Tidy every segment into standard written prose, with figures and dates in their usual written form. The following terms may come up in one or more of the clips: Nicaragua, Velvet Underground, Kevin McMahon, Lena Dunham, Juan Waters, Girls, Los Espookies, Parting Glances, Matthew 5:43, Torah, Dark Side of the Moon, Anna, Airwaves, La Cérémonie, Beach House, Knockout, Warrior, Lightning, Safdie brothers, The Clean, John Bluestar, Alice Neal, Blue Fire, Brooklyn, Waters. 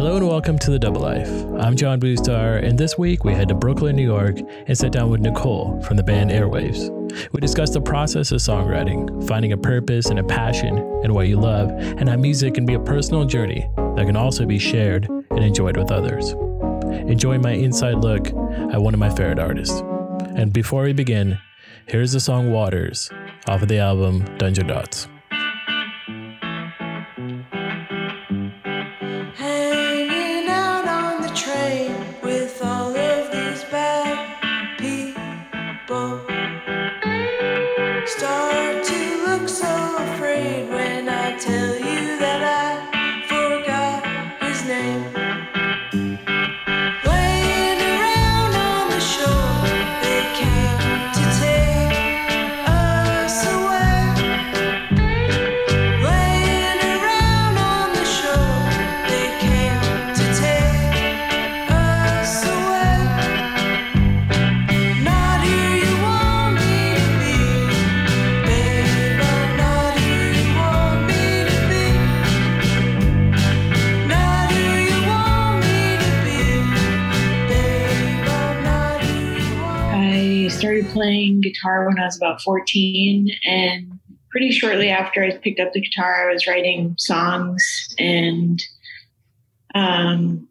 Hello and welcome to The Double Life. I'm John Bluestar, and this week we head to Brooklyn, New York, and sat down with Nicole from the band Airwaves. We discussed the process of songwriting, finding a purpose and a passion in what you love, and how music can be a personal journey that can also be shared and enjoyed with others. Enjoy my inside look at one of my favorite artists. And before we begin, here's the song Waters off of the album Dungeon Dots. Playing guitar when I was about 14, and pretty shortly after I picked up the guitar, I was writing songs, and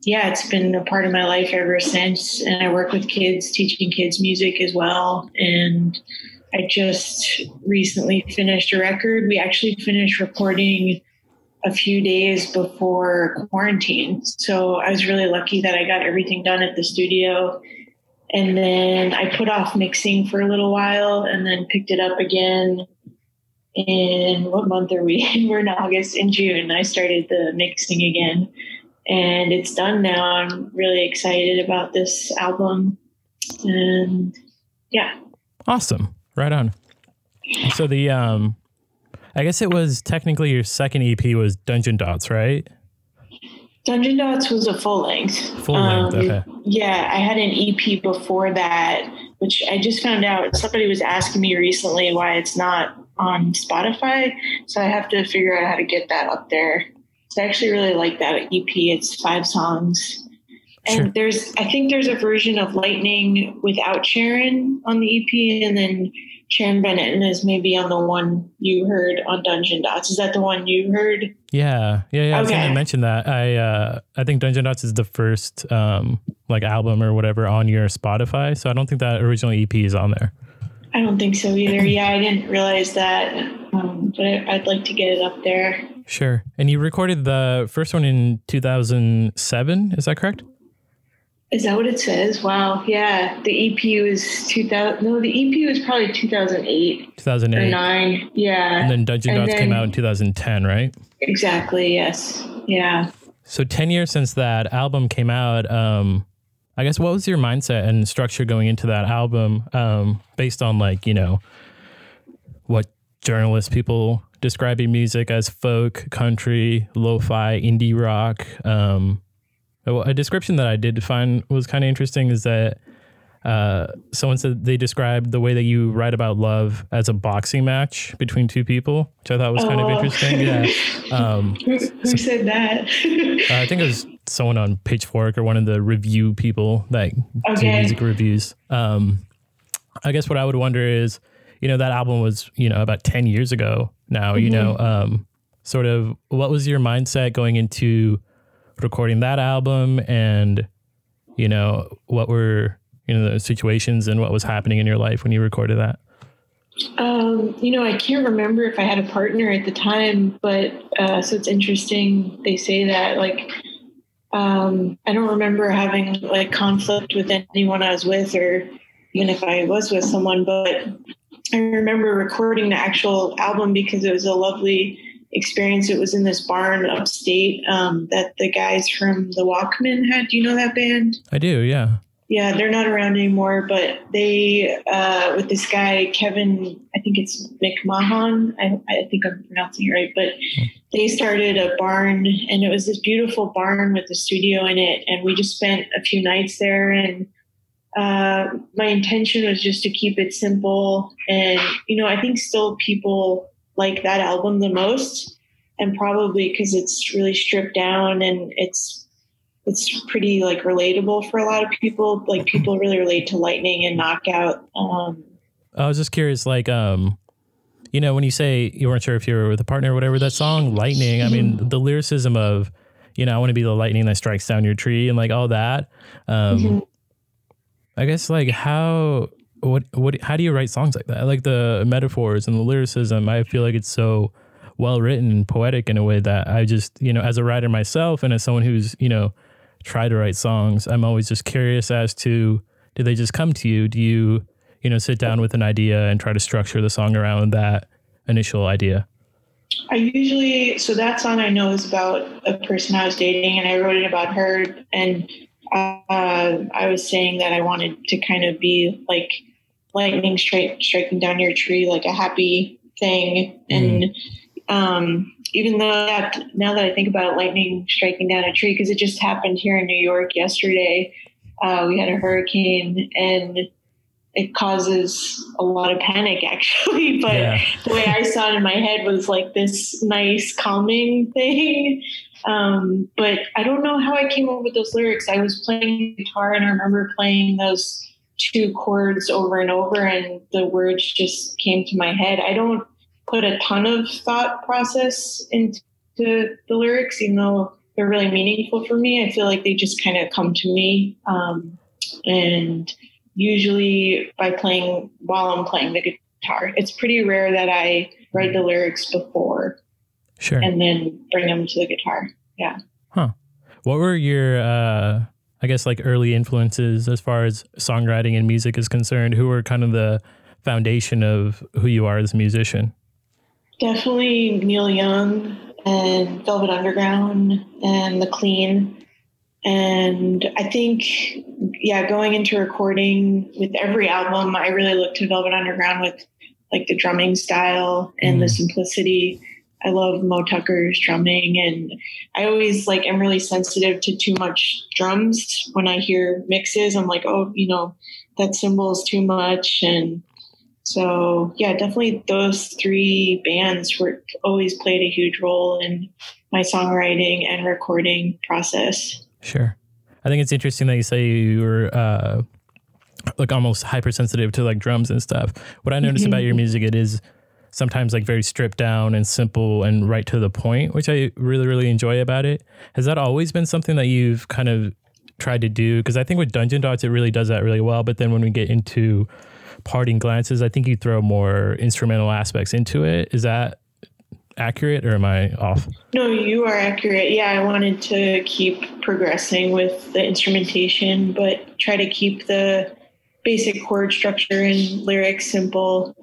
it's been a part of my life ever since. And I work with kids, teaching kids music as well. And I just recently finished a record. We actually finished recording a few days before quarantine, so I was really lucky that I got everything done at the studio. And then I put off mixing for a little while and then picked it up again in, what month are we in? We're in August. In June, I started the mixing again, and it's done now. I'm really excited about this album. And yeah. Awesome. Right on. So the, I guess it was technically your second EP was Dungeon Dots, right? Dungeon Dots was a full length. Okay. Yeah, I had an EP before that, which I just found out. Somebody was asking me recently why it's not on Spotify, so I have to figure out how to get that up there. So I actually really like that EP. It's 5 songs. And sure. I think there's a version of Lightning without Sharon on the EP, and then Sharon Van Etten is maybe on the one you heard on Dungeon Dots. Is that the one you heard? Yeah. Okay. I was going to mention that. I think Dungeon Dots is the first album or whatever on your Spotify. So I don't think that original EP is on there. I don't think so either. Yeah, I didn't realize that. But I'd like to get it up there. Sure. And you recorded the first one in 2007. Is that correct? Is that what it says? Wow. Yeah. The EP was 2000. No, the EP was probably 2008. 2008. Or 9. Yeah. And then Dungeon Dots came out in 2010, right? Exactly. Yes. Yeah. So 10 years since that album came out, I guess what was your mindset and structure going into that album based on what journalists, people describing music as folk, country, lo-fi, indie rock, a description that I did find was kind of interesting is that someone said they described the way that you write about love as a boxing match between two people, which I thought was kind of interesting. Yeah. Who said that? I think it was someone on Pitchfork or one of the review people that do music reviews. I guess what I would wonder is, that album was, about 10 years ago now, mm-hmm. Sort of what was your mindset going into recording that album, and what were the situations and what was happening in your life when you recorded that? I can't remember if I had a partner at the time, but so it's interesting they say that. I don't remember having conflict with anyone I was with, or even if I was with someone, but I remember recording the actual album because it was a lovely experience. It was in this barn upstate that the guys from the Walkmen had. Do you know that band? I do, yeah. Yeah, they're not around anymore, but they, with this guy, Kevin, I think it's McMahon, I think I'm pronouncing it right, but they started a barn, and it was this beautiful barn with a studio in it, and we just spent a few nights there, and my intention was just to keep it simple, and, I think still people like that album the most, and probably because it's really stripped down and it's it's pretty like relatable for a lot of people. Like people really relate to Lightning and Knockout. I was just curious, like, you know, when you say you weren't sure if you were with a partner or whatever, that song Lightning, I mean, the lyricism of, you know, I want to be the lightning that strikes down your tree and like all that. Mm-hmm. I guess like how do you write songs like that? Like the metaphors and the lyricism, I feel like it's so well written and poetic in a way that I just, you know, as a writer myself and as someone who's, you know, tried to write songs, I'm always just curious as to, do they just come to you? Do you, you know, sit down with an idea and try to structure the song around that initial idea? I usually, so that song I know is about a person I was dating and I wrote it about her. And I was saying that I wanted to kind of be like lightning striking down your tree, like a happy thing. And even though that, now that I think about it, lightning striking down a tree, because it just happened here in New York yesterday. We had a hurricane and it causes a lot of panic actually, but yeah. The way I saw it in my head was like this nice calming thing. But I don't know how I came up with those lyrics. I was playing guitar and I remember playing those two chords over and over and the words just came to my head. I don't put a ton of thought process into the lyrics, even though they're really meaningful for me. I feel like they just kind of come to me. And usually by playing while I'm playing the guitar. It's pretty rare that I write the lyrics before and then bring them to the guitar. Yeah. Huh. What were your, I guess like early influences as far as songwriting and music is concerned? Who were kind of the foundation of who you are as a musician? Definitely Neil Young and Velvet Underground and The Clean. And I think, yeah, going into recording with every album, I really look to Velvet Underground with like the drumming style and the simplicity. I love Mo Tucker's drumming and I always like, I'm really sensitive to too much drums. When I hear mixes, I'm like, oh, you know, that cymbal is too much. And so, yeah, definitely those three bands were always played a huge role in my songwriting and recording process. Sure. I think it's interesting that you say you were like almost hypersensitive to like drums and stuff. What I notice about your music, it is sometimes like very stripped down and simple and right to the point, which I really, really enjoy about it. Has that always been something that you've kind of tried to do? Because I think with Dungeon Dots, it really does that really well. But then when we get into Parting Glances, I think you throw more instrumental aspects into it. Is that accurate or am I off? No, you are accurate. Yeah, I wanted to keep progressing with the instrumentation, but try to keep the basic chord structure and lyrics simple.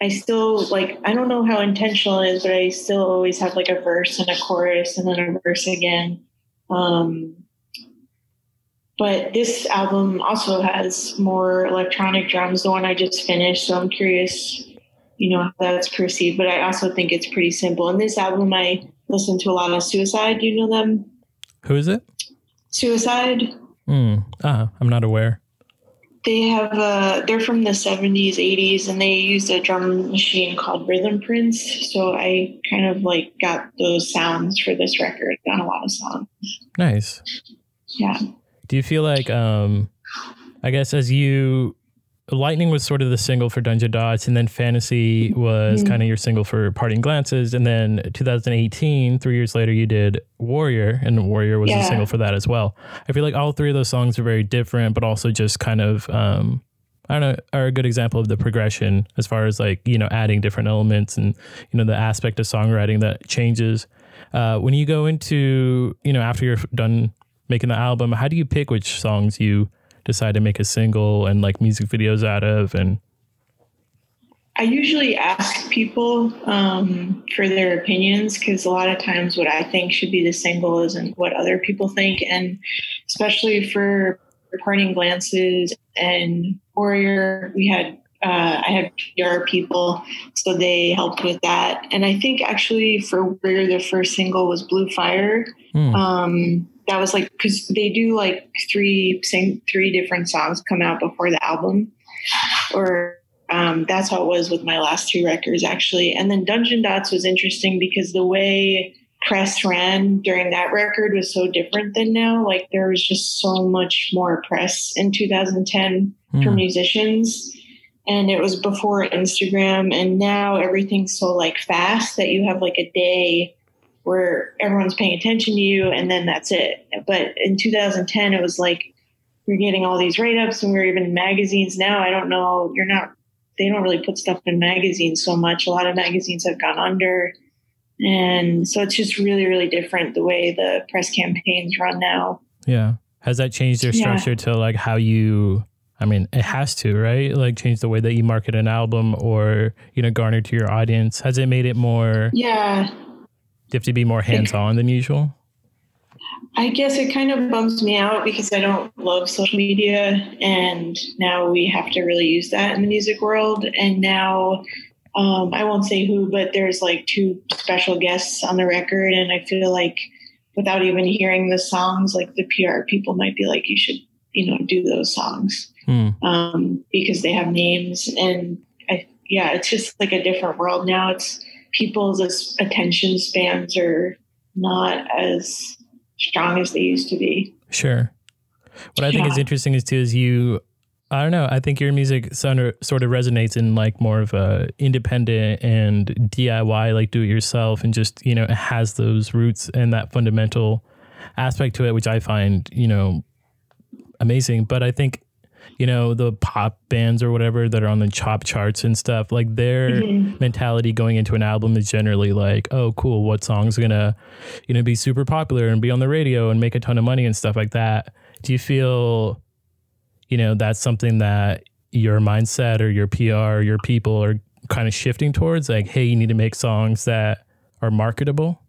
I still like, I don't know how intentional it is, but I still always have like a verse and a chorus and then a verse again. But this album also has more electronic drums, the one I just finished. So I'm curious, you know, how that's perceived, but I also think it's pretty simple. And this album, I listened to a lot of Suicide. You know them? Who is it? Suicide. I'm not aware. They have, they're from the 70s, 80s, and they used a drum machine called Rhythm Prints. So I kind of like got those sounds for this record on a lot of songs. Nice. Yeah. Do you feel like, I guess as you, Lightning was sort of the single for Dungeon Dots, and then Fantasy was kind of your single for Parting Glances, and then 2018, 3 years later, you did Warrior, and Warrior was a single for that as well. I feel like all three of those songs are very different, but also just kind of, I don't know, are a good example of the progression as far as like, you know, adding different elements and, you know, the aspect of songwriting that changes. When you go into, you know, after you're done making the album, how do you pick which songs you decide to make a single and like music videos out of? And I usually ask people for their opinions, because a lot of times what I think should be the single isn't what other people think. And especially for Parting Glances and Warrior, we had I had PR people, so they helped with that. And I think actually for Warrior, their first single was Blue Fire. That was like, because they do like three different songs come out before the album, or that's how it was with my last two records actually. And then Dungeon Dots was interesting because the way press ran during that record was so different than now. Like, there was just so much more press in 2010 for musicians. And it was before Instagram. And now everything's so like fast that you have like a day where everyone's paying attention to you, and then that's it. But in 2010, it was like, you're getting all these write-ups, and we're even in magazines now. I don't know. They don't really put stuff in magazines so much. A lot of magazines have gone under. And so it's just really, really different the way the press campaigns run now. Yeah. Has that changed their structure to like how you, I mean, it has to, right? Like change the way that you market an album or, you know, garner to your audience. Has it made it more, do you have to be more hands-on than usual? I guess it kind of bums me out because I don't love social media, and now we have to really use that in the music world. And now I won't say who, but there's like two special guests on the record, and I feel like without even hearing the songs, like the PR people might be like, you should, you know, do those songs because they have names. And it's just like a different world now. It's people's attention spans are not as strong as they used to be. Sure. What I think is interesting is too, is you, I don't know, I think your music sort of resonates in like more of a independent and DIY, like do it yourself, and just, you know, it has those roots and that fundamental aspect to it, which I find, you know, amazing. But I think, you know, the pop bands or whatever that are on the chop charts and stuff, like their mentality going into an album is generally like, oh, cool, what song's gonna, you know, be super popular and be on the radio and make a ton of money and stuff like that. Do you feel, you know, that's something that your mindset or your PR or your people are kind of shifting towards? Like, hey, you need to make songs that are marketable?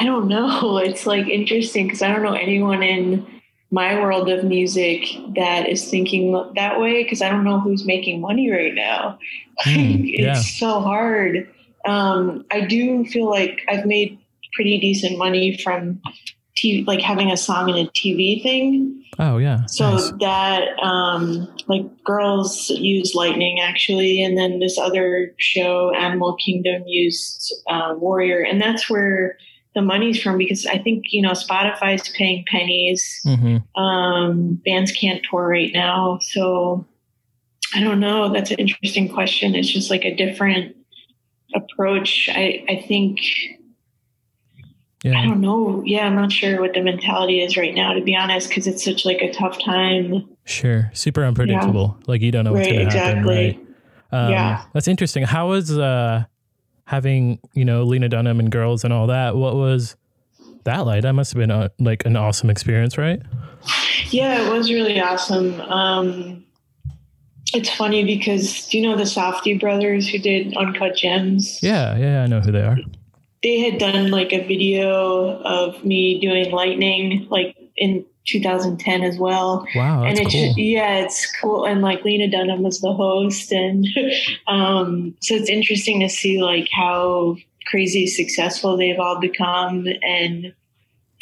I don't know. It's like interesting because I don't know anyone in my world of music that is thinking that way, because I don't know who's making money right now. It's so hard. I do feel like I've made pretty decent money from TV, like having a song in a TV thing. Oh yeah. So nice. That like Girls used Lightning actually. And then this other show, Animal Kingdom, used Warrior. And that's where the money's from, because I think, you know, Spotify's paying pennies. Bands can't tour right now. So I don't know. That's an interesting question. It's just like a different approach. I think, I don't know. Yeah, I'm not sure what the mentality is right now, to be honest, because it's such like a tough time. Sure. Super unpredictable. Yeah. Like you don't know what's going to happen. Right. That's interesting. How was, having, you know, Lena Dunham and Girls and all that, what was that like? That must have been like an awesome experience, right? Yeah, it was really awesome. It's funny because, do you know the Safdie brothers who did Uncut Gems? Yeah, I know who they are. They had done like a video of me doing Lightning, like in 2010 as well. Wow, that's cool. It's cool. And like Lena Dunham was the host, and so it's interesting to see like how crazy successful they've all become. And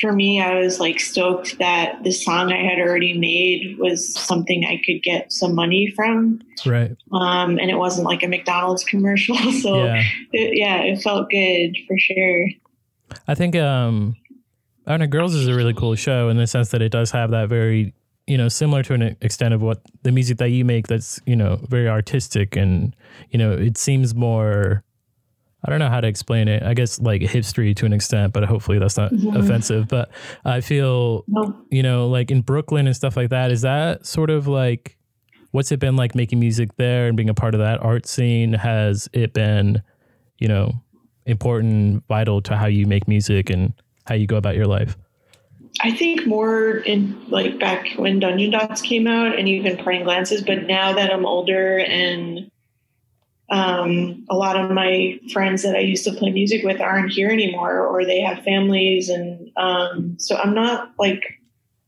for me, I was like stoked that the song I had already made was something I could get some money from. Right. And it wasn't like a McDonald's commercial. So it felt good for sure. I think, I don't know, Girls is a really cool show in the sense that it does have that very, you know, similar to an extent of what the music that you make that's, you know, very artistic and, you know, it seems more, I don't know how to explain it. I guess like hipstery to an extent, but hopefully that's not offensive. But I feel, you know, like in Brooklyn and stuff like that, is that sort of like, what's it been like making music there and being a part of that art scene? Has it been, you know, important, vital to how you make music and how you go about your life? I think more in like back when Dungeon Dots came out and even Parting Glances, but now that I'm older and a lot of my friends that I used to play music with aren't here anymore, or they have families. And so I'm not like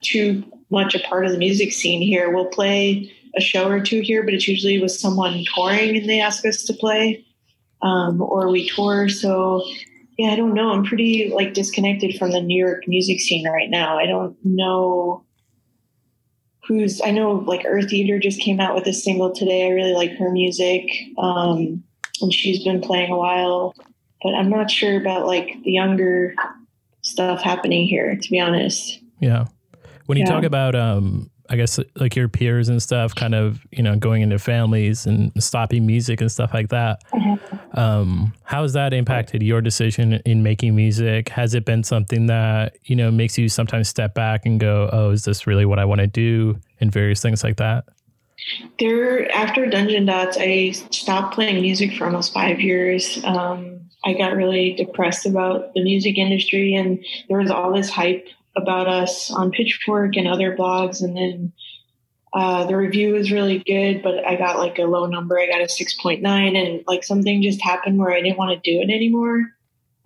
too much a part of the music scene here. We'll play a show or two here, but it's usually with someone touring and they ask us to play or we tour. So yeah, I don't know. I'm pretty like disconnected from the New York music scene right now. I don't know who's, I know like Eartheater just came out with a single today. I really like her music. And she's been playing a while. But I'm not sure about like the younger stuff happening here, to be honest. Yeah. When you talk about, I guess like your peers and stuff kind of, you know, going into families and stopping music and stuff like that. Mm-hmm. How has that impacted your decision in making music? Has it been something that, you know, makes you sometimes step back and go, oh, is this really what I want to do? And various things like that. After Dungeon Dots, I stopped playing music for almost 5 years. I got really depressed about the music industry, and there was all this hype about us on Pitchfork and other blogs. And then the review was really good, but I got like a low number. I got a 6.9, and like something just happened where I didn't want to do it anymore.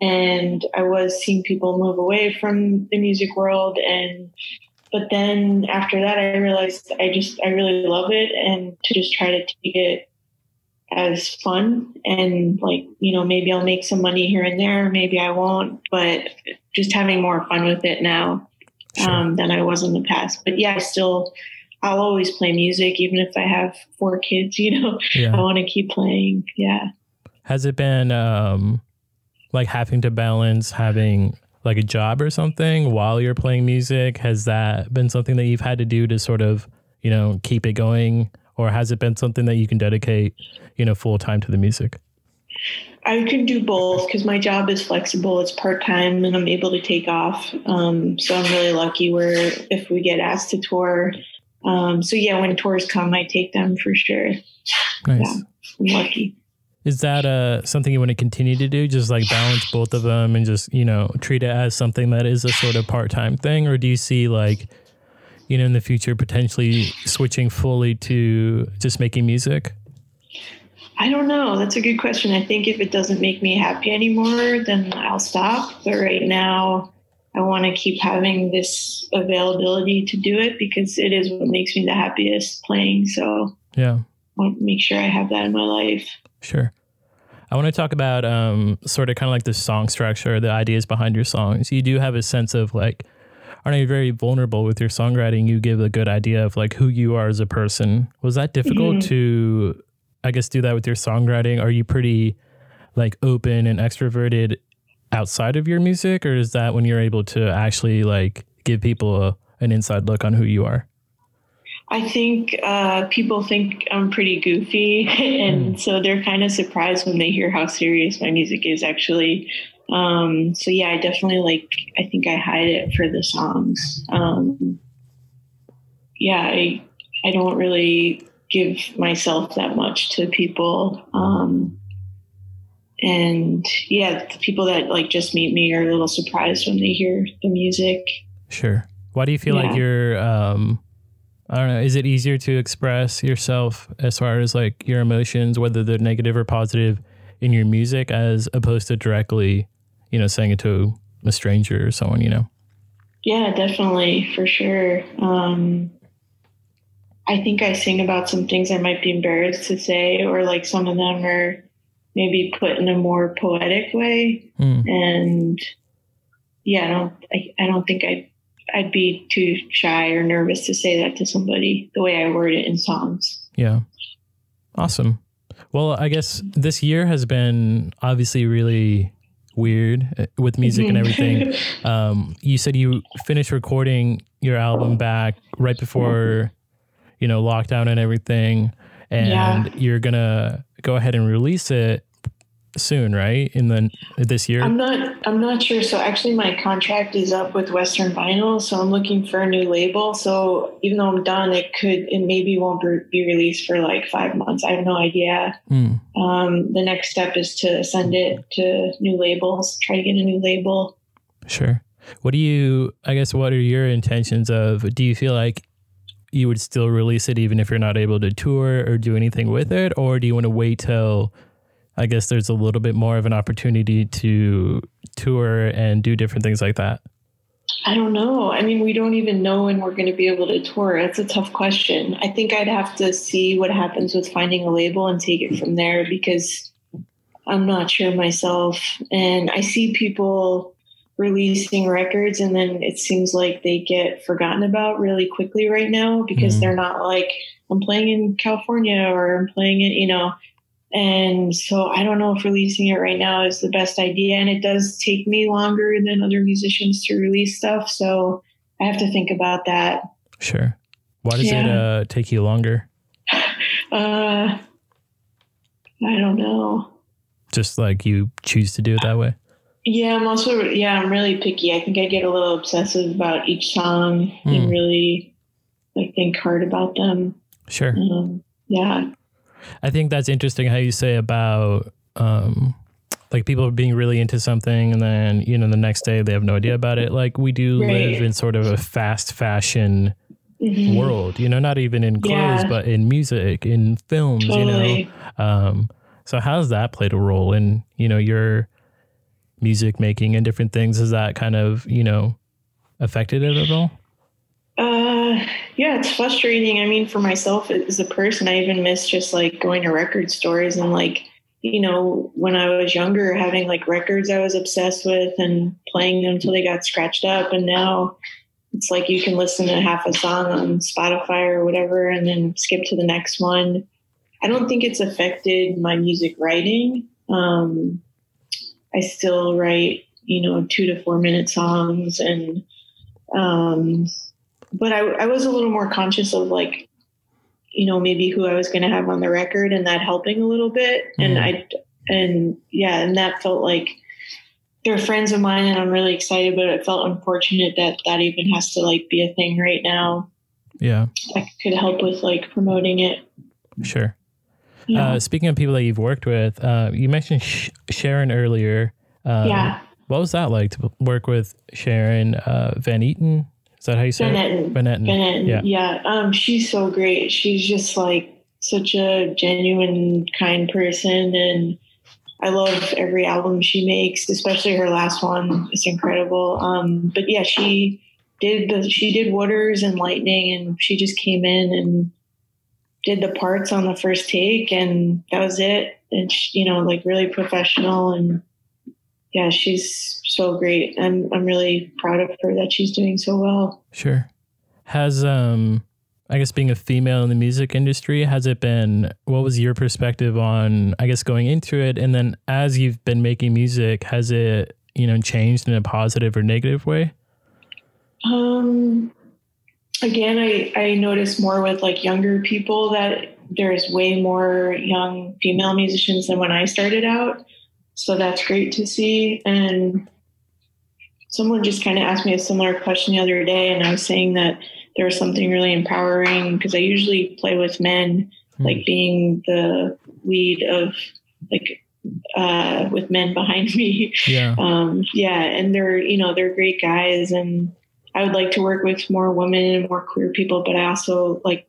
And I was seeing people move away from the music world. But then after that, I realized I really love it, and to just try to take it as fun and like, you know, maybe I'll make some money here and there. Maybe I won't, but just having more fun with it now than I was in the past. But yeah, I'll always play music, even if I have 4 kids, you know, I want to keep playing. Yeah. Has it been like having to balance having like a job or something while you're playing music? Has that been something that you've had to do to sort of, you know, keep it going? Or has it been something that you can dedicate, you know, full time to the music? I can do both because my job is flexible. It's part time and I'm able to take off. So I'm really lucky where if we get asked to tour. So yeah, when tours come, I take them for sure. Nice. Yeah, I'm lucky. Is that something you want to continue to do? Just like balance both of them and just, you know, treat it as something that is a sort of part time thing? Or do you see like, you know, in the future, potentially switching fully to just making music? I don't know. That's a good question. I think if it doesn't make me happy anymore, then I'll stop. But right now, I want to keep having this availability to do it because it is what makes me the happiest playing. So yeah, I want to make sure I have that in my life. Sure. I want to talk about sort of kind of like the song structure, the ideas behind your songs. You do have a sense of like, aren't you very vulnerable with your songwriting? You give a good idea of like who you are as a person. Was that difficult to, I guess, do that with your songwriting? Are you pretty like open and extroverted outside of your music? Or is that when you're able to actually like give people an inside look on who you are? I think people think I'm pretty goofy. And so they're kind of surprised when they hear how serious my music is actually. So yeah, I definitely I think I hide it for the songs. I don't really give myself that much to people. And yeah, the people that like just meet me are a little surprised when they hear the music. Sure. Why do you feel like you're, I don't know, is it easier to express yourself as far as like your emotions, whether they're negative or positive, in your music as opposed to directly, you know, saying it to a stranger or someone, you know? Yeah, definitely. For sure. I think I sing about some things I might be embarrassed to say, or like some of them are maybe put in a more poetic way. And yeah, I don't think I'd be too shy or nervous to say that to somebody the way I word it in songs. Yeah. Awesome. Well, I guess this year has been obviously really weird with music and everything. You said you finished recording your album back right before, you know, lockdown and everything. And you're going to go ahead and release it soon, right? In this year? I'm not sure. So actually my contract is up with Western Vinyl, so I'm looking for a new label. So even though I'm done, it maybe won't be released for like 5 months. I have no idea. The next step is to send it to new labels, try to get a new label. Sure. What are your intentions of, do you feel like you would still release it even if you're not able to tour or do anything with it? Or do you want to wait till, I guess, there's a little bit more of an opportunity to tour and do different things like that? I don't know. I mean, we don't even know when we're going to be able to tour. That's a tough question. I think I'd have to see what happens with finding a label and take it from there, because I'm not sure myself. And I see people releasing records and then it seems like they get forgotten about really quickly right now because they're not like, I'm playing in California or I'm playing in, you know, And so I don't know if releasing it right now is the best idea. And it does take me longer than other musicians to release stuff. So I have to think about that. Sure. Why does it take you longer? I don't know. Just like you choose to do it that way? Yeah, I'm also, I'm really picky. I think I get a little obsessive about each song and really like think hard about them. Sure. Yeah. I think that's interesting how you say about like people being really into something and then, you know, the next day they have no idea about it. Like we do live in sort of a fast fashion world, you know, not even in clothes, but in music, in films, you know. So how's that played a role in, you know, your music making and different things? Has that kind of, you know, affected it at all? Yeah, it's frustrating. I mean, for myself as a person, I even miss just like going to record stores and like, you know, when I was younger, having like records I was obsessed with and playing them until they got scratched up. And now it's like you can listen to half a song on Spotify or whatever and then skip to the next one. I don't think it's affected my music writing. I still write, you know, 2 to 4 minute songs and, but I was a little more conscious of like, you know, maybe who I was going to have on the record and that helping a little bit. And and that felt like they're friends of mine and I'm really excited, but it felt unfortunate that that even has to like be a thing right now. Yeah. That could help with like promoting it. Sure. Yeah. Speaking of people that you've worked with, you mentioned Sharon earlier. What was that like to work with Sharon Van Etten? Is that how you say it? Van Etten. Yeah. She's so great. She's just like such a genuine, kind person. And I love every album she makes, especially her last one. It's incredible. But yeah, she did Waters and Lightning, and she just came in and did the parts on the first take, and that was it. And she, you know, like really professional, and yeah, she's so great. I'm really proud of her that she's doing so well. Sure. Has, I guess being a female in the music industry, has it been, what was your perspective on, I guess, going into it? And then as you've been making music, has it, you know, changed in a positive or negative way? Again, I notice more with like younger people that there's way more young female musicians than when I started out. So that's great to see. And someone just kind of asked me a similar question the other day. And I was saying that there was something really empowering because I usually play with men, like being the lead of like, with men behind me. Yeah. And they're, you know, they're great guys. And I would like to work with more women and more queer people, but I also like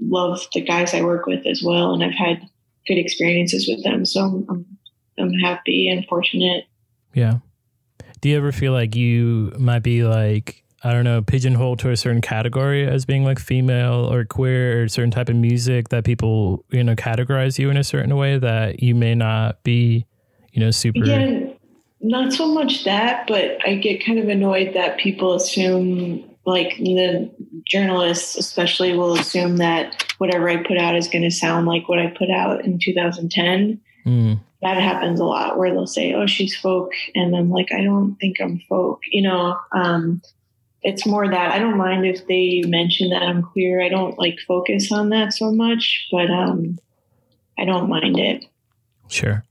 love the guys I work with as well. And I've had good experiences with them. So I'm happy and fortunate. Yeah. Do you ever feel like you might be like, I don't know, pigeonholed to a certain category as being like female or queer or a certain type of music that people, you know, categorize you in a certain way that you may not be, you know, super... Yeah. Not so much that, but I get kind of annoyed that people assume, like the journalists especially will assume that whatever I put out is going to sound like what I put out in 2010. That happens a lot where they'll say, oh, she's folk. And I'm like, I don't think I'm folk. You know, it's more that I don't mind if they mention that I'm queer. I don't like focus on that so much, but I don't mind it. Sure.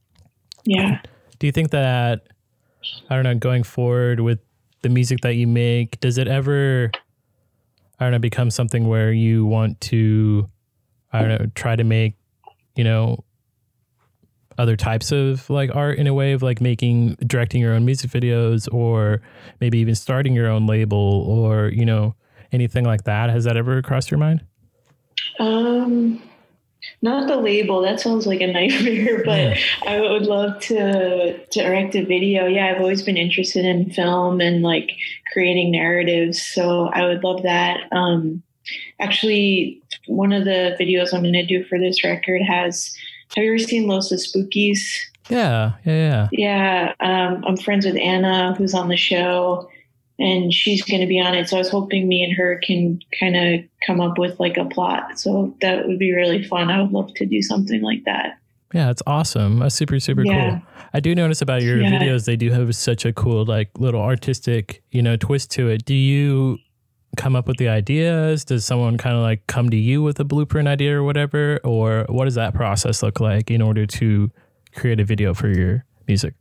Yeah. Do you think that... I don't know, going forward with the music that you make, does it ever, I don't know, become something where you want to, I don't know, try to make, you know, other types of like art in a way of like making, directing your own music videos or maybe even starting your own label or, you know, anything like that? Has that ever crossed your mind? Not the label. That sounds like a nightmare, but I would love to direct a video. Yeah, I've always been interested in film and like creating narratives. So I would love that. Actually, one of the videos I'm going to do for this record have you ever seen Los Espookies? Yeah. I'm friends with Anna, who's on the show, and she's going to be on it. So I was hoping me and her can kind of come up with like a plot. So that would be really fun. I would love to do something like that. Yeah, it's awesome. That's super, super cool. I do notice about your videos, they do have such a cool, like, little artistic, you know, twist to it. Do you come up with the ideas? Does someone kind of like come to you with a blueprint idea or whatever? Or what does that process look like in order to create a video for your music?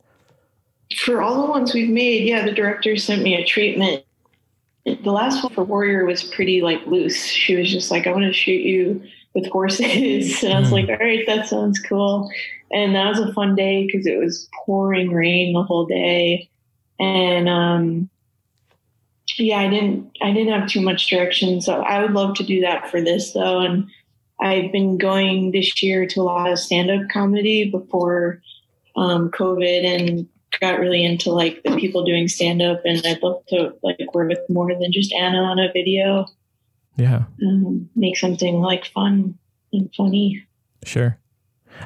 For all the ones we've made, the director sent me a treatment. The last one for Warrior was pretty like loose. She was just like, I want to shoot you with horses. And I was like, all right, that sounds cool. And that was a fun day because it was pouring rain the whole day. And I didn't have too much direction. So I would love to do that for this though. And I've been going this year to a lot of stand-up comedy before COVID, and got really into like the people doing stand-up, and I'd love to like work with more than just Anna on a video. Yeah. Make something like fun and funny. Sure.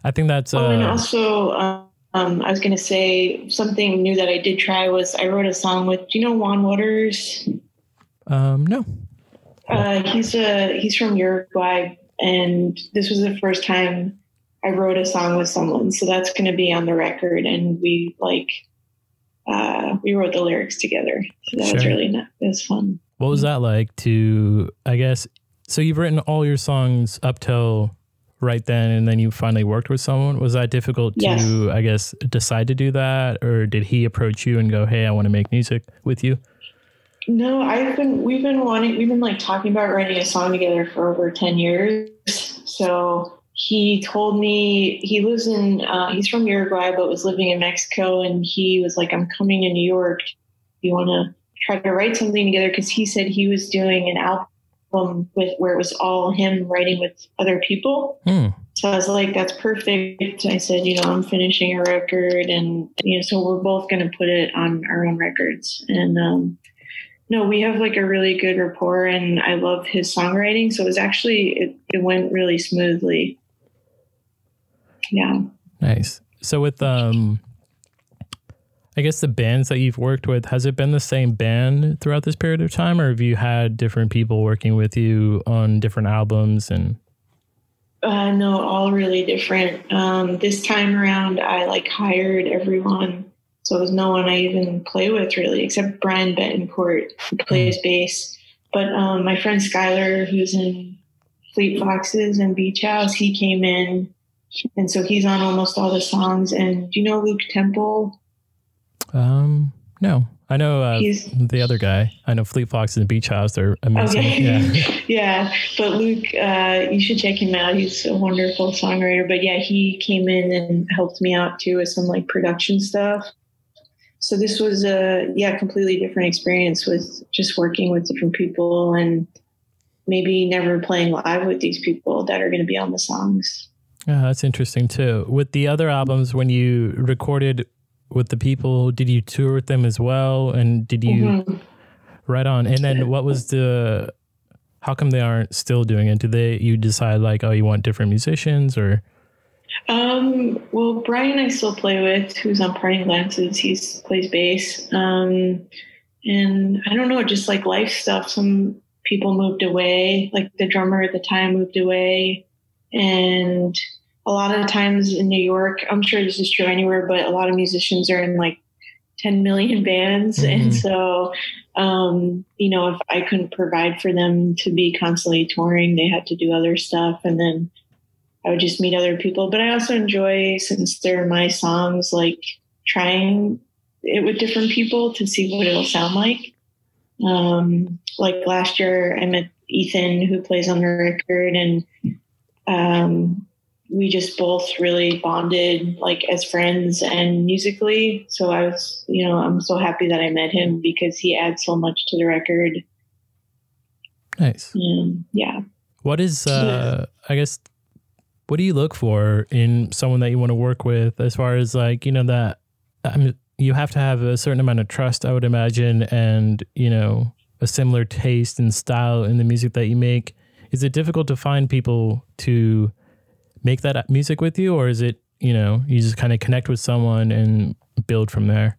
I think that's... and also, I was going to say something new that I did try was I wrote a song with, do you know Juan Waters? No. He's from Uruguay, and this was the first time I wrote a song with someone. So that's going to be on the record. And we like, we wrote the lyrics together. So that was really nice. It was fun. What was that like to, I guess, so you've written all your songs up till right then, and then you finally worked with someone. Was that difficult to, I guess, decide to do that? Or did he approach you and go, hey, I want to make music with you? No, we've been like talking about writing a song together for over 10 years. So he told me he lives in, he's from Uruguay, but was living in Mexico. And he was like, I'm coming to New York. You want to try to write something together? Cause he said he was doing an album with where it was all him writing with other people. So I was like, that's perfect. I said, you know, I'm finishing a record, and, you know, so we're both going to put it on our own records. And, no, we have like a really good rapport, and I love his songwriting. So it was actually, it went really smoothly. Yeah. Nice. So with, I guess the bands that you've worked with, has it been the same band throughout this period of time, or have you had different people working with you on different albums? And no, all really different. This time around, I like hired everyone. So there was no one I even play with really, except Brian Betancourt, who plays bass. But my friend Skylar, who's in Fleet Foxes and Beach House, he came in. And so he's on almost all the songs. And do you know Luke Temple? No, I know the other guy. I know Fleet Foxes and Beach House. They're amazing. Okay. Yeah. But Luke, you should check him out. He's a wonderful songwriter. But yeah, he came in and helped me out too with some like production stuff. So this was a completely different experience with just working with different people and maybe never playing live with these people that are going to be on the songs. Yeah, that's interesting too. With the other albums, when you recorded with the people, did you tour with them as well? And did you right on? And then what was how come they aren't still doing it? You decide like, oh, you want different musicians or? Well, Brian, I still play with, who's on Parting Glances. He plays bass. And I don't know, just like life stuff. Some people moved away, like the drummer at the time moved away. And a lot of times in New York, I'm sure this is true anywhere, but a lot of musicians are in like 10 million bands. And so, you know, if I couldn't provide for them to be constantly touring, they had to do other stuff. And then I would just meet other people. But I also enjoy, since they're my songs, like trying it with different people to see what it'll sound like. Like last year, I met Ethan, who plays on the record, and we just both really bonded like as friends and musically. So I was, you know, I'm so happy that I met him because he adds so much to the record. Nice. Yeah. What is, I guess, what do you look for in someone that you want to work with as far as like, you know, that you have to have a certain amount of trust, I would imagine. And, you know, a similar taste and style in the music that you make. Is it difficult to find people to make that music with you, or is it, you know, you just kind of connect with someone and build from there?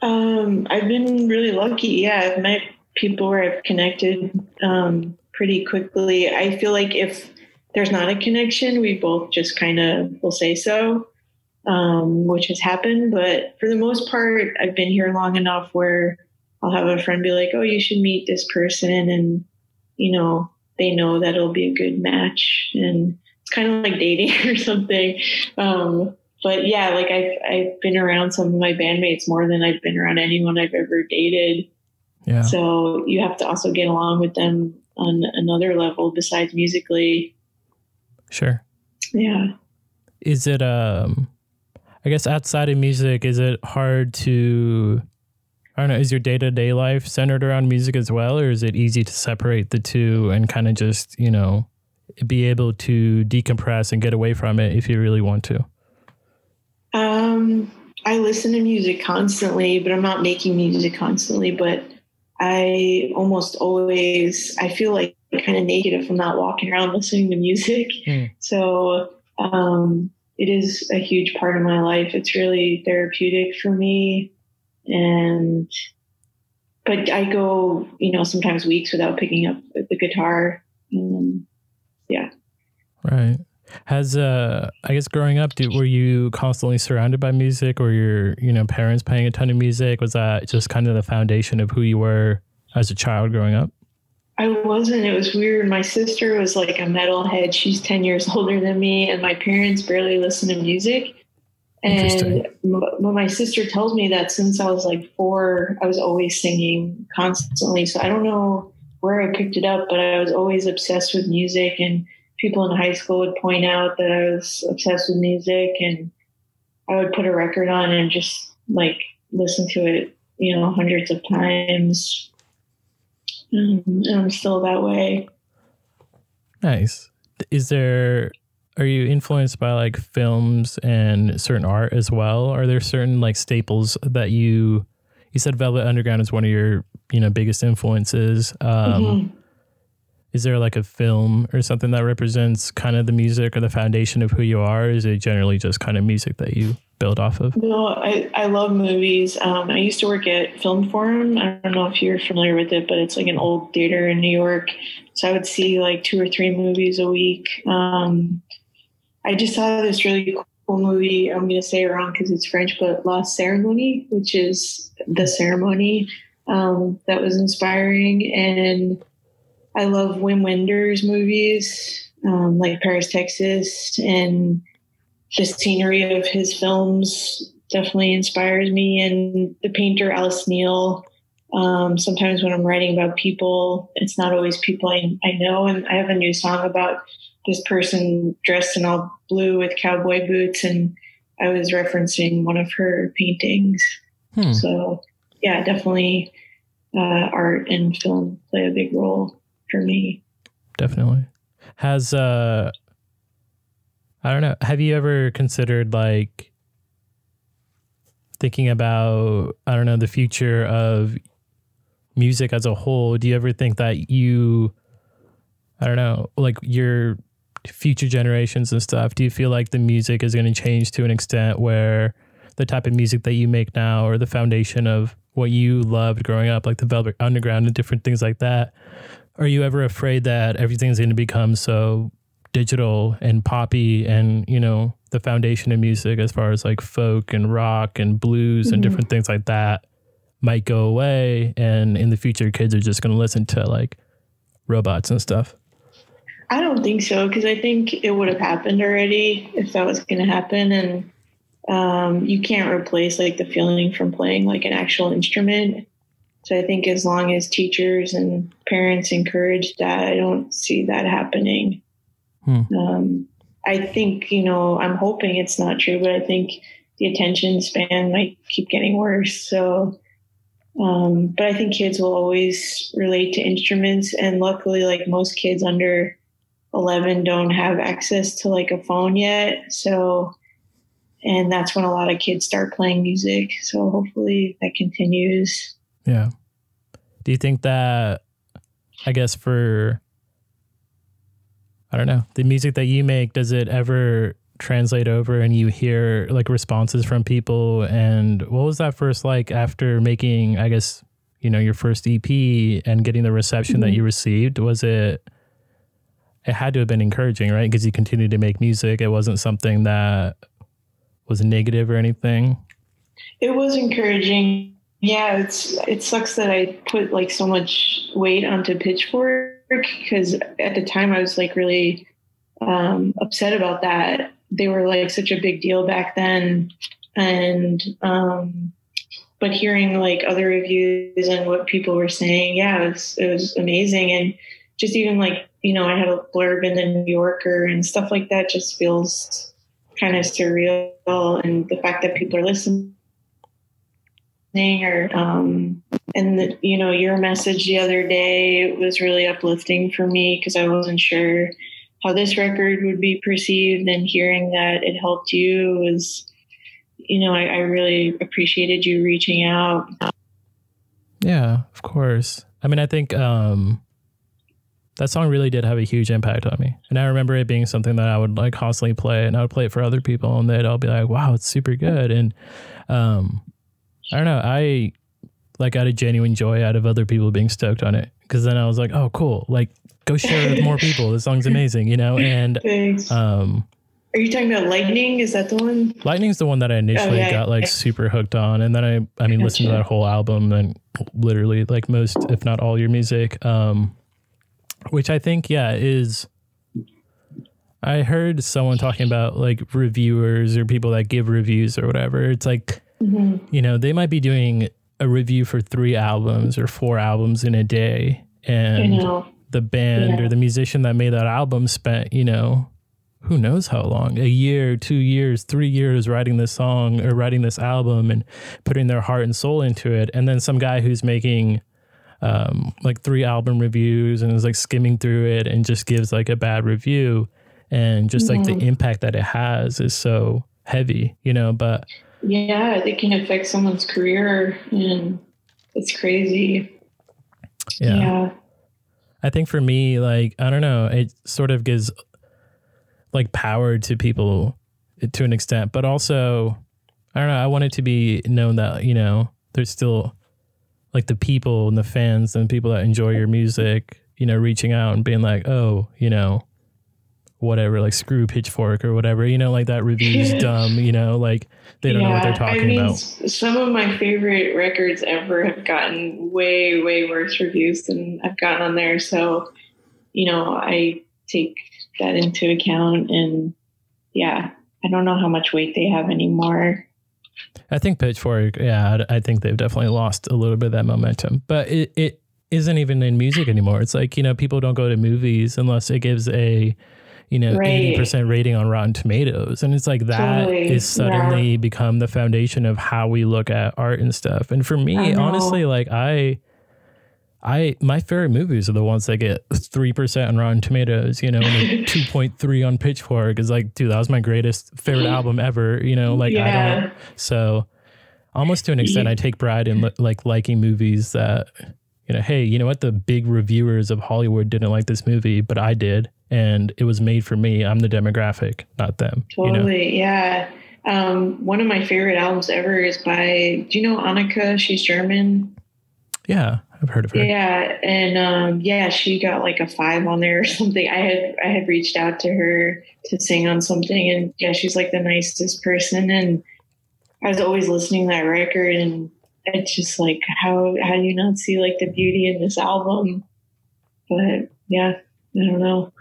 I've been really lucky. Yeah. I've met people where I've connected, pretty quickly. I feel like if there's not a connection. We both just kind of will say so, which has happened. But for the most part, I've been here long enough where I'll have a friend be like, oh, you should meet this person. And, you know, they know that it'll be a good match. And it's kind of like dating or something. But yeah, like I've been around some of my bandmates more than I've been around anyone I've ever dated. Yeah. So you have to also get along with them on another level besides musically. Sure. Yeah. Is it, I guess outside of music, is it hard to, I don't know, is your day-to-day life centered around music as well? Or is it easy to separate the two and kind of just, you know, be able to decompress and get away from it if you really want to? I listen to music constantly, but I'm not making music constantly, but I almost always, I feel like kind of naked if I'm not walking around listening to music. So, it is a huge part of my life. It's really therapeutic for me. And, but I go, you know, sometimes weeks without picking up the guitar. Yeah. Right. Has, I guess growing up, were you constantly surrounded by music, or your, you know, parents playing a ton of music? Was that just kind of the foundation of who you were as a child growing up? I wasn't. It was weird. My sister was like a metalhead. She's 10 years older than me, and my parents barely listen to music. And my sister tells me that since I was like 4, I was always singing constantly. So I don't know where I picked it up, but I was always obsessed with music, and people in high school would point out that I was obsessed with music, and I would put a record on and just like listen to it, you know, hundreds of times. And I'm still that way. Nice. Are you influenced by like films and certain art as well? Are there certain like staples that you said Velvet Underground is one of your, you know, biggest influences. Mm-hmm. Is there like a film or something that represents kind of the music or the foundation of who you are? Or is it generally just kind of music that you build off of? No, I love movies. I used to work at Film Forum. I don't know if you're familiar with it, but it's like an old theater in New York. So I would see like 2 or 3 movies a week. I just saw this really cool movie. I'm going to say it wrong because it's French, but La Cérémonie, which is the ceremony, that was inspiring. And I love Wim Wenders movies, like Paris, Texas, and the scenery of his films definitely inspires me. And the painter Alice Neal, sometimes when I'm writing about people, it's not always people I know. And I have a new song about this person dressed in all blue with cowboy boots, and I was referencing one of her paintings. So yeah, definitely art and film play a big role for me. Definitely. Has, I don't know, have you ever considered like thinking about, I don't know, the future of music as a whole? Do you ever think that you, I don't know, like your future generations and stuff, do you feel like the music is going to change to an extent where the type of music that you make now, or the foundation of what you loved growing up, like the Velvet Underground and different things like that, are you ever afraid that everything's going to become so digital and poppy and, you know, the foundation of music as far as like folk and rock and blues and different things like that might go away, and in the future kids are just going to listen to like robots and stuff? I don't think so, because I think it would have happened already if that was going to happen. And you can't replace like the feeling from playing like an actual instrument. So I think as long as teachers and parents encourage that, I don't see that happening. I think, you know, I'm hoping it's not true, but I think the attention span might keep getting worse. So, but I think kids will always relate to instruments. And luckily, like most kids under 11 don't have access to like a phone yet. So, and that's when a lot of kids start playing music. So hopefully that continues. Yeah. Do you think that, I guess for, I don't know, the music that you make, does it ever translate over and you hear like responses from people? And what was that first like after making, I guess, you know, your first EP and getting the reception that you received? Was it, it had to have been encouraging, right? Because you continued to make music. It wasn't something that was negative or anything. It was encouraging. Yeah, it sucks that I put like so much weight onto Pitchfork, because at the time I was like really upset about that. They were like such a big deal back then. And but hearing like other reviews and what people were saying, yeah, it was amazing. And just even like, you know, I had a blurb in the New Yorker and stuff like that just feels kind of surreal. And the fact that people are listening, or and the, you know, your message the other day was really uplifting for me, because I wasn't sure how this record would be perceived, and hearing that it helped you was, you know, I really appreciated you reaching out. Yeah, of course. I mean, I think that song really did have a huge impact on me. And I remember it being something that I would like constantly play, and I would play it for other people and they'd all be like, wow, it's super good. And I don't know, I like got a genuine joy out of other people being stoked on it. Cause then I was like, oh, cool. Like, go share it with more people. This song's amazing, you know? And thanks. Are you talking about Lightning? Is that the one? Lightning's the one that I initially got like super hooked on. And then I listened to that whole album and literally like most, if not all your music, which I think, I heard someone talking about like reviewers or people that give reviews or whatever. It's like, you know, they might be doing a review for 3 albums or 4 albums in a day. And the band or the musician that made that album spent, you know, who knows how long, a year, 2 years, 3 years writing this song or writing this album and putting their heart and soul into it. And then some guy who's making like 3 album reviews and is like skimming through it and just gives like a bad review, and just like the impact that it has is so heavy, you know, but yeah, it can affect someone's career and it's crazy. Yeah. I think for me, like, I don't know, it sort of gives like power to people to an extent, but also, I don't know, I want it to be known that, you know, there's still like the people and the fans and the people that enjoy your music, you know, reaching out and being like, oh, you know, whatever, like screw Pitchfork or whatever, you know, like that review's dumb, you know, like they don't know what they're talking about. Some of my favorite records ever have gotten way, way worse reviews than I've gotten on there. So, you know, I take that into account, and I don't know how much weight they have anymore. I think Pitchfork, I think they've definitely lost a little bit of that momentum, but it isn't even in music anymore. It's like, you know, people don't go to movies unless it gives a, you know, 80% rating on Rotten Tomatoes. And it's like that is suddenly become the foundation of how we look at art and stuff. And for me, honestly, like my favorite movies are the ones that get 3% on Rotten Tomatoes, you know, and 2.3 on Pitchfork is like, dude, that was my greatest favorite album ever, you know, like I don't. So almost to an extent, I take pride in like liking movies that, you know, hey, you know what? The big reviewers of Hollywood didn't like this movie, but I did. And it was made for me. I'm the demographic, not them. Totally. You know? Yeah. One of my favorite albums ever is by, do you know Annika? She's German. Yeah. I've heard of her. Yeah. And she got like a 5 on there or something. I had reached out to her to sing on something, and she's like the nicest person. And I was always listening to that record, and it's just like, how do you not see like the beauty in this album? But yeah, I don't know.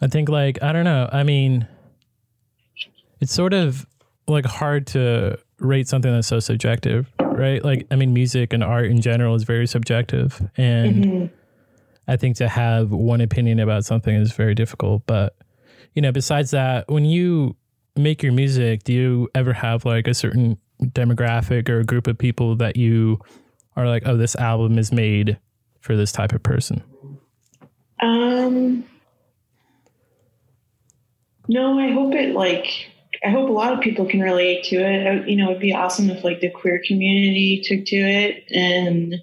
I think like, I don't know. I mean, it's sort of like hard to rate something that's so subjective, right? Like, I mean, music and art in general is very subjective. And I think to have one opinion about something is very difficult. But, you know, besides that, when you make your music, do you ever have like a certain demographic or a group of people that you are like, oh, this album is made for this type of person? No, I hope a lot of people can relate to it. You know, it'd be awesome if like the queer community took to it. And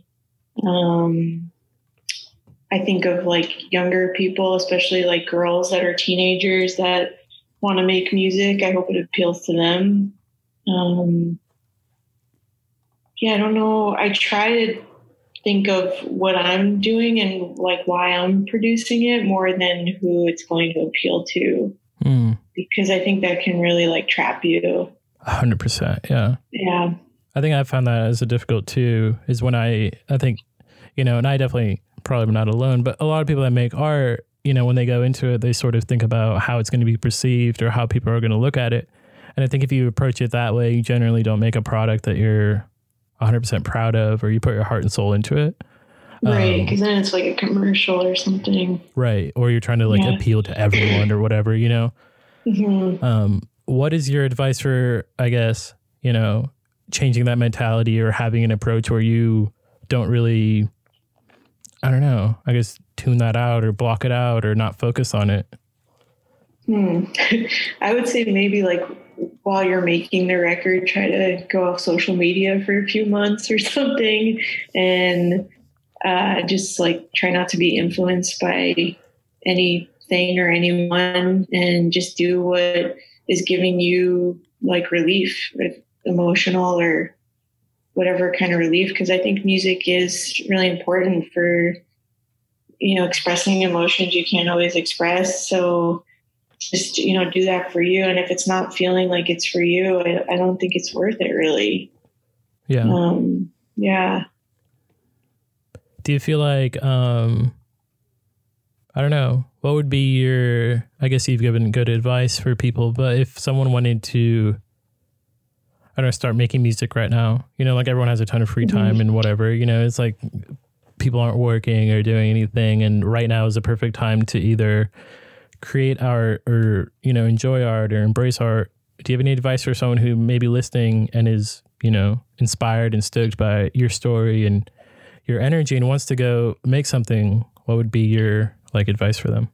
I think of like younger people, especially like girls that are teenagers that want to make music. I hope it appeals to them. I don't know. I try to think of what I'm doing and like why I'm producing it more than who it's going to appeal to. Mm. Because I think that can really like trap you. 100%. Yeah. Yeah. I think I found that as a difficult too, is when I think, you know, and I definitely probably am not alone, but a lot of people that make art, you know, when they go into it, they sort of think about how it's going to be perceived or how people are going to look at it. And I think if you approach it that way, you generally don't make a product that you're 100% proud of, or you put your heart and soul into it. Right. Cause then it's like a commercial or something. Right. Or you're trying to like appeal to everyone or whatever, you know? Mm-hmm. What is your advice for, I guess, you know, changing that mentality or having an approach where you don't really, I don't know, I guess tune that out or block it out or not focus on it? I would say maybe like while you're making the record, try to go off social media for a few months or something, and just like try not to be influenced by anything or anyone, and just do what is giving you like relief, emotional or whatever kind of relief. Because I think music is really important for, you know, expressing emotions you can't always express. So just, you know, do that for you. And if it's not feeling like it's for you, I don't think it's worth it really. Yeah. Yeah. Do you feel like, I don't know, what would be your, I guess you've given good advice for people, but if someone wanted to, I don't know, start making music right now, you know, like everyone has a ton of free time and whatever, you know, it's like people aren't working or doing anything. And right now is the perfect time to either create art or, you know, enjoy art or embrace art. Do you have any advice for someone who may be listening and is, you know, inspired and stoked by your story and your energy and wants to go make something? What would be your like advice for them?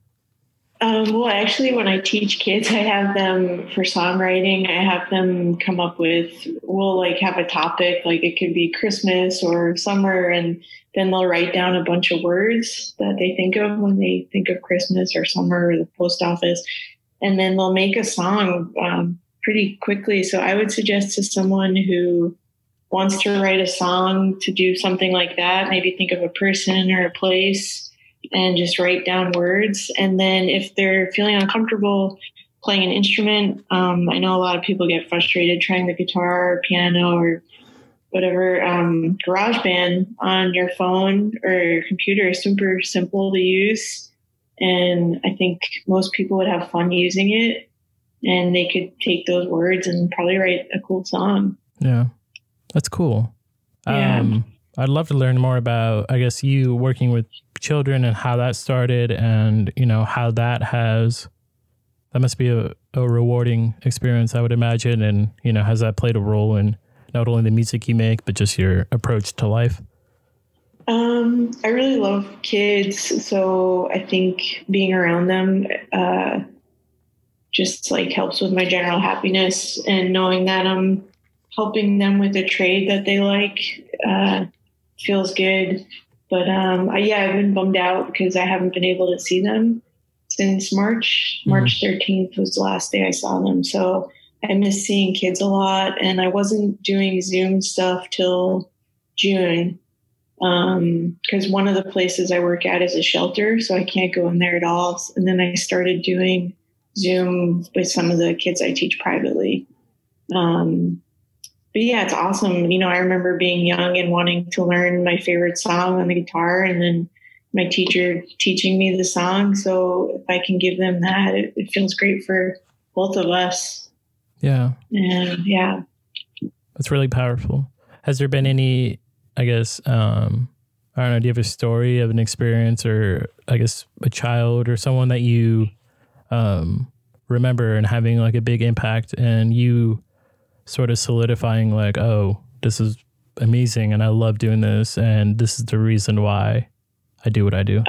Well, actually, when I teach kids, I have them for songwriting, I have them come up with, we'll like have a topic, like it could be Christmas or summer, and then they'll write down a bunch of words that they think of when they think of Christmas or summer or the post office. And then they'll make a song pretty quickly. So I would suggest to someone who wants to write a song to do something like that, maybe think of a person or a place and just write down words. And then if they're feeling uncomfortable playing an instrument, I know a lot of people get frustrated trying the guitar or piano or whatever, GarageBand on your phone or your computer is super simple to use. And I think most people would have fun using it, and they could take those words and probably write a cool song. Yeah. That's cool. Yeah. I'd love to learn more about, I guess, you working with children and how that started, and, you know, how that has, that must be a rewarding experience, I would imagine. And, you know, has that played a role in not only the music you make, but just your approach to life? I really love kids. So I think being around them just like helps with my general happiness, and knowing that I'm helping them with a trade that they like feels good. But I've been bummed out because I haven't been able to see them since March. Mm-hmm. March 13th was the last day I saw them. So I miss seeing kids a lot, and I wasn't doing Zoom stuff till June because one of the places I work at is a shelter, so I can't go in there at all. And then I started doing Zoom with some of the kids I teach privately. But yeah, it's awesome. You know, I remember being young and wanting to learn my favorite song on the guitar, and then my teacher teaching me the song. So if I can give them that, it feels great for both of us. Yeah. And yeah. That's really powerful. Has there been any, I guess, I don't know, do you have a story of an experience or I guess a child or someone that you remember and having like a big impact and you sort of solidifying like, oh, this is amazing and I love doing this and this is the reason why I do what I do?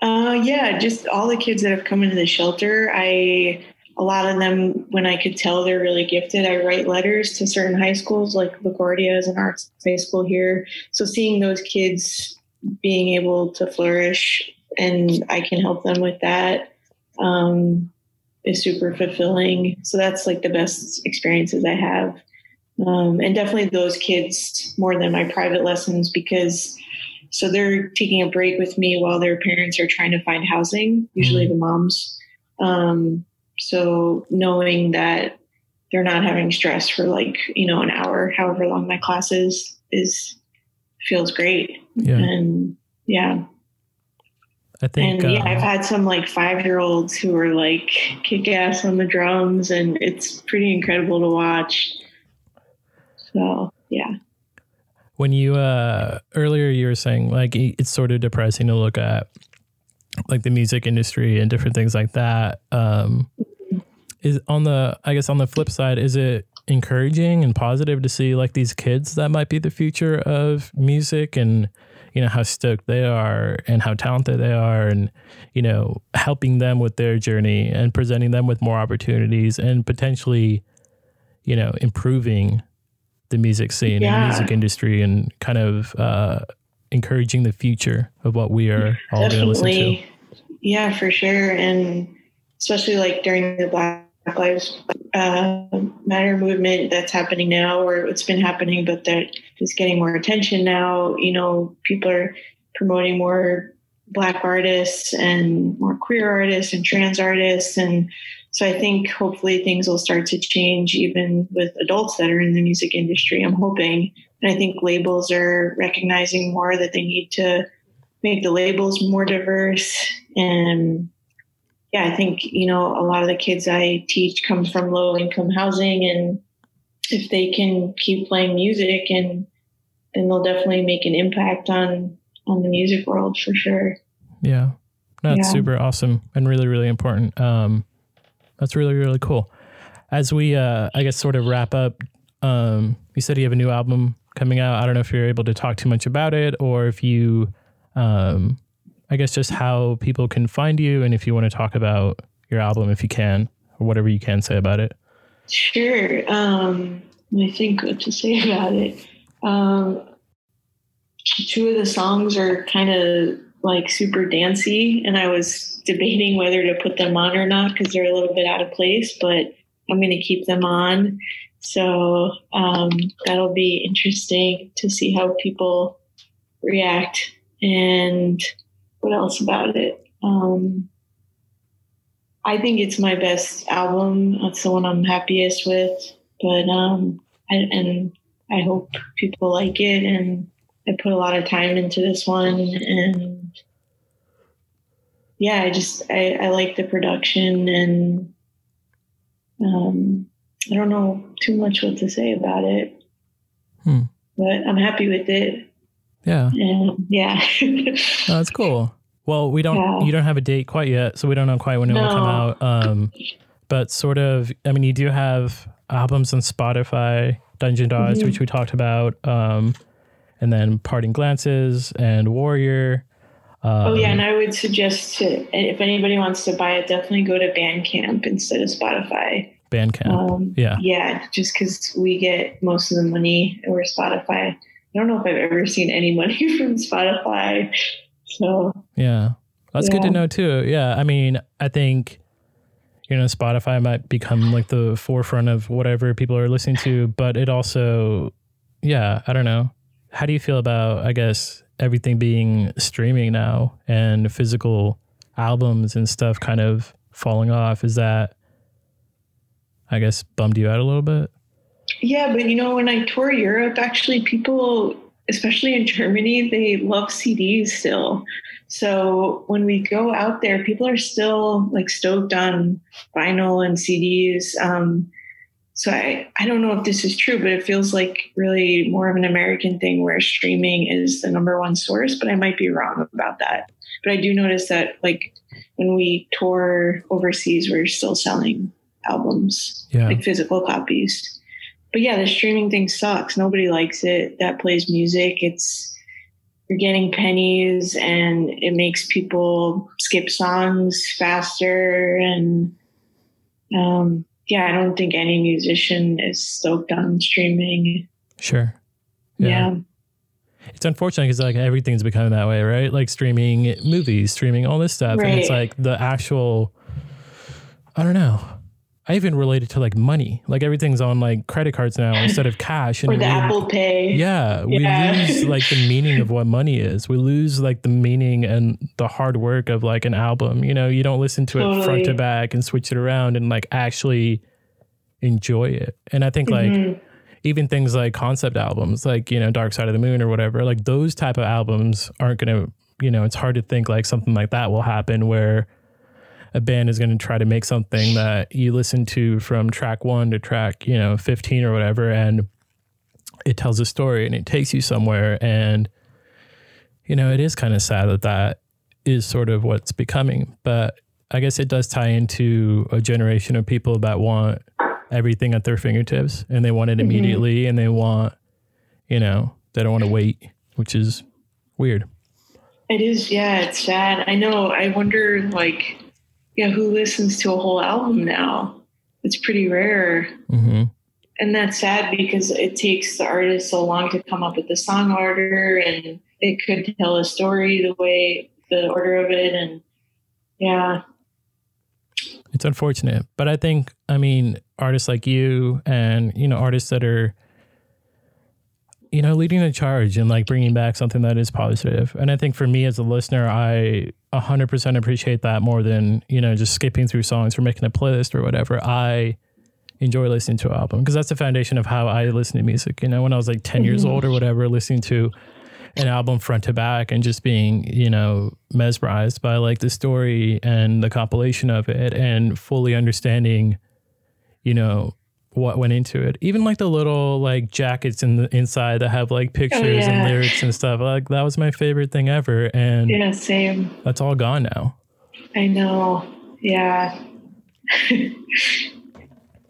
Yeah, just all the kids that have come into the shelter. A lot of them, when I could tell they're really gifted, I write letters to certain high schools, like LaGuardia is an arts high school here. So seeing those kids being able to flourish and I can help them with that is super fulfilling. So that's like the best experiences I have. And definitely those kids more than my private lessons, because So they're taking a break with me while their parents are trying to find housing, usually the moms. So knowing that they're not having stress for like, you know, an hour, however long my class is feels great. Yeah. And yeah. I think, and yeah, I've had some like 5-year-olds who are like kick ass on the drums, and it's pretty incredible to watch. So, yeah. When you, earlier you were saying like, it's sort of depressing to look at like the music industry and different things like that. Is on the, I guess on the flip side, is it encouraging and positive to see like these kids that might be the future of music, and you know, how stoked they are and how talented they are, and, you know, helping them with their journey and presenting them with more opportunities and potentially, you know, improving the music scene and music industry, and kind of encouraging the future of what we are all going to listen to. Yeah, for sure. And especially like during the Black Lives Matter movement that's happening now, or it's been happening, but that is getting more attention now. You know, people are promoting more Black artists and more queer artists and trans artists. And so I think hopefully things will start to change even with adults that are in the music industry, I'm hoping. And I think labels are recognizing more that they need to make the labels more diverse. And yeah, I think, you know, a lot of the kids I teach come from low income housing, and if they can keep playing music, and then they'll definitely make an impact on the music world for sure. Yeah. That's super awesome and really, really important. That's really, really cool. As we, I guess, sort of wrap up, you said you have a new album coming out. I don't know if you're able to talk too much about it, or if you, I guess just how people can find you, and if you want to talk about your album, if you can, or whatever you can say about it. Sure. I think what to say about it. Two of the songs are kind of like super dancey, and I was debating whether to put them on or not because they're a little bit out of place, but I'm going to keep them on. So that'll be interesting to see how people react. And what else about it? I think it's my best album. That's the one I'm happiest with, but and I hope people like it, and I put a lot of time into this one, and yeah, I like the production, and I don't know too much what to say about it, but I'm happy with it. Yeah. And yeah. Oh, that's cool. Well, you don't have a date quite yet, so we don't know quite when it will come out. But sort of, I mean, you do have albums on Spotify, Dungeon Dots, which we talked about, and then Parting Glances and Warrior. And I would suggest if anybody wants to buy it, definitely go to Bandcamp instead of Spotify. Bandcamp, yeah. Yeah, just because we get most of the money over Spotify. I don't know if I've ever seen any money from Spotify. So yeah, that's good to know too. Yeah, I mean, I think, you know, Spotify might become like the forefront of whatever people are listening to, but it also, yeah, I don't know. How do you feel about, I guess, everything being streaming now and physical albums and stuff kind of falling off? Is that, I guess, bummed you out a little bit? Yeah, but you know, when I tour Europe, actually people, especially in Germany, they love CDs still. So when we go out there, people are still like stoked on vinyl and CDs. So I don't know if this is true, but it feels like really more of an American thing where streaming is the number one source, but I might be wrong about that. But I do notice that like when we tour overseas, we're still selling albums, like physical copies. But yeah, the streaming thing sucks. Nobody likes it. That plays music. You're getting pennies, and it makes people skip songs faster. And, yeah, I don't think any musician is stoked on streaming. Sure. Yeah. It's unfortunate because like everything's becoming that way, right? Like streaming movies, streaming all this stuff. Right. And it's like the actual, I don't know. I even relate it to like money. Like everything's on like credit cards now instead of cash. And or the Apple Pay. Yeah. We lose like the meaning of what money is. We lose like the meaning and the hard work of like an album. You know, you don't listen to it front to back and switch it around and like actually enjoy it. And I think like even things like concept albums, like, you know, Dark Side of the Moon or whatever, like those type of albums aren't going to, you know, it's hard to think like something like that will happen where a band is going to try to make something that you listen to from track 1 to track, you know, 15 or whatever, and it tells a story and it takes you somewhere. And, you know, it is kind of sad that that is sort of what's becoming. But I guess it does tie into a generation of people that want everything at their fingertips and they want it immediately and they want, you know, they don't want to wait, which is weird. It is. Yeah, it's sad. I know. I wonder, like, yeah, who listens to a whole album now? It's pretty rare. Mm-hmm. And that's sad because it takes the artist so long to come up with the song order, and it could tell a story the way, the order of it. And yeah. It's unfortunate. But I think, I mean, artists like you and, you know, artists that are, you know, leading the charge and like bringing back something that is positive. And I think for me as a listener, I 100% appreciate that more than, you know, just skipping through songs or making a playlist or whatever. I enjoy listening to an album because that's the foundation of how I listen to music. You know, when I was like 10 years old or whatever, listening to an album front to back and just being, you know, mesmerized by like the story and the compilation of it and fully understanding, you know, what went into it. Even like the little like jackets in the inside that have like pictures and lyrics and stuff, like that was my favorite thing ever. And yeah, same. That's all gone now. I know. Yeah.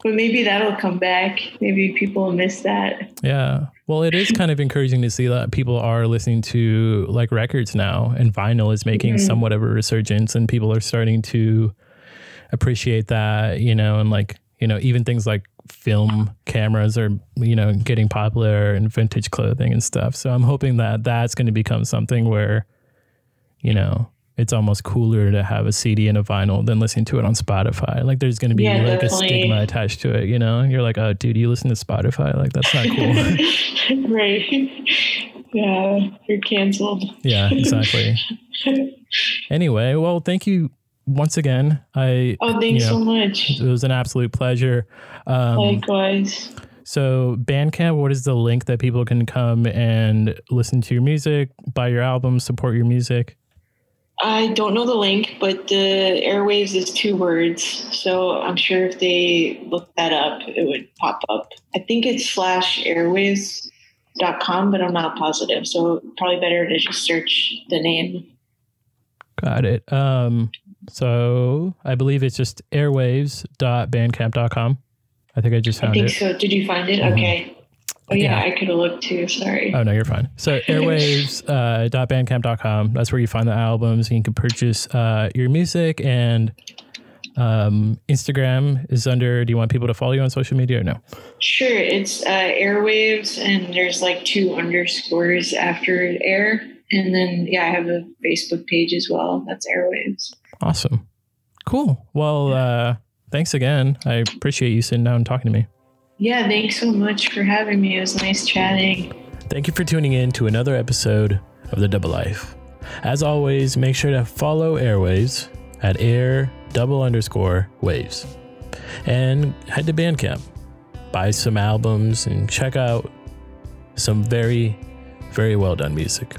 But maybe that'll come back. Maybe people miss that. Yeah. Well, it is kind of encouraging to see that people are listening to like records now, and vinyl is making somewhat of a resurgence, and people are starting to appreciate that, you know, and like, you know, even things like film cameras are, you know, getting popular, and vintage clothing and stuff. So I'm hoping that that's going to become something where, you know, it's almost cooler to have a CD and a vinyl than listening to it on Spotify. Like there's going to be like definitely a stigma attached to it, you know? You're like, oh, dude, you listen to Spotify? Like that's not cool. Right. Yeah. You're canceled. Yeah, exactly. Anyway, well, thank you. Once again, thanks so much. It was an absolute pleasure. Likewise. So Bandcamp, what is the link that people can come and listen to your music, buy your album, support your music? I don't know the link, but the Airwaves is 2 words. So I'm sure if they look that up, it would pop up. I think it's /airwaves.com, but I'm not positive. So probably better to just search the name. Got it. So I believe it's just airwaves.bandcamp.com. I think I just found it. I think so. Did you find it? Mm-hmm. Okay. Oh yeah, I could have looked too. Sorry. Oh no, you're fine. So airwaves.bandcamp.com. That's where you find the albums, and you can purchase your music. And Instagram is under. Do you want people to follow you on social media or no? Sure. It's Airwaves, and there's like 2 underscores after air. And then, yeah, I have a Facebook page as well. That's Airwaves. Awesome. Cool. Well, thanks again. I appreciate you sitting down and talking to me. Yeah, thanks so much for having me. It was nice chatting. Thank you for tuning in to another episode of The Double Life. As always, make sure to follow Airwaves at air_waves. And head to Bandcamp. Buy some albums and check out some very, very well done music.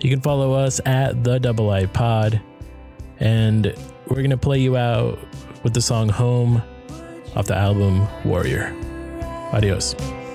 You can follow us at The Double Life Pod, and we're going to play you out with the song Home off the album Warrior. Adios.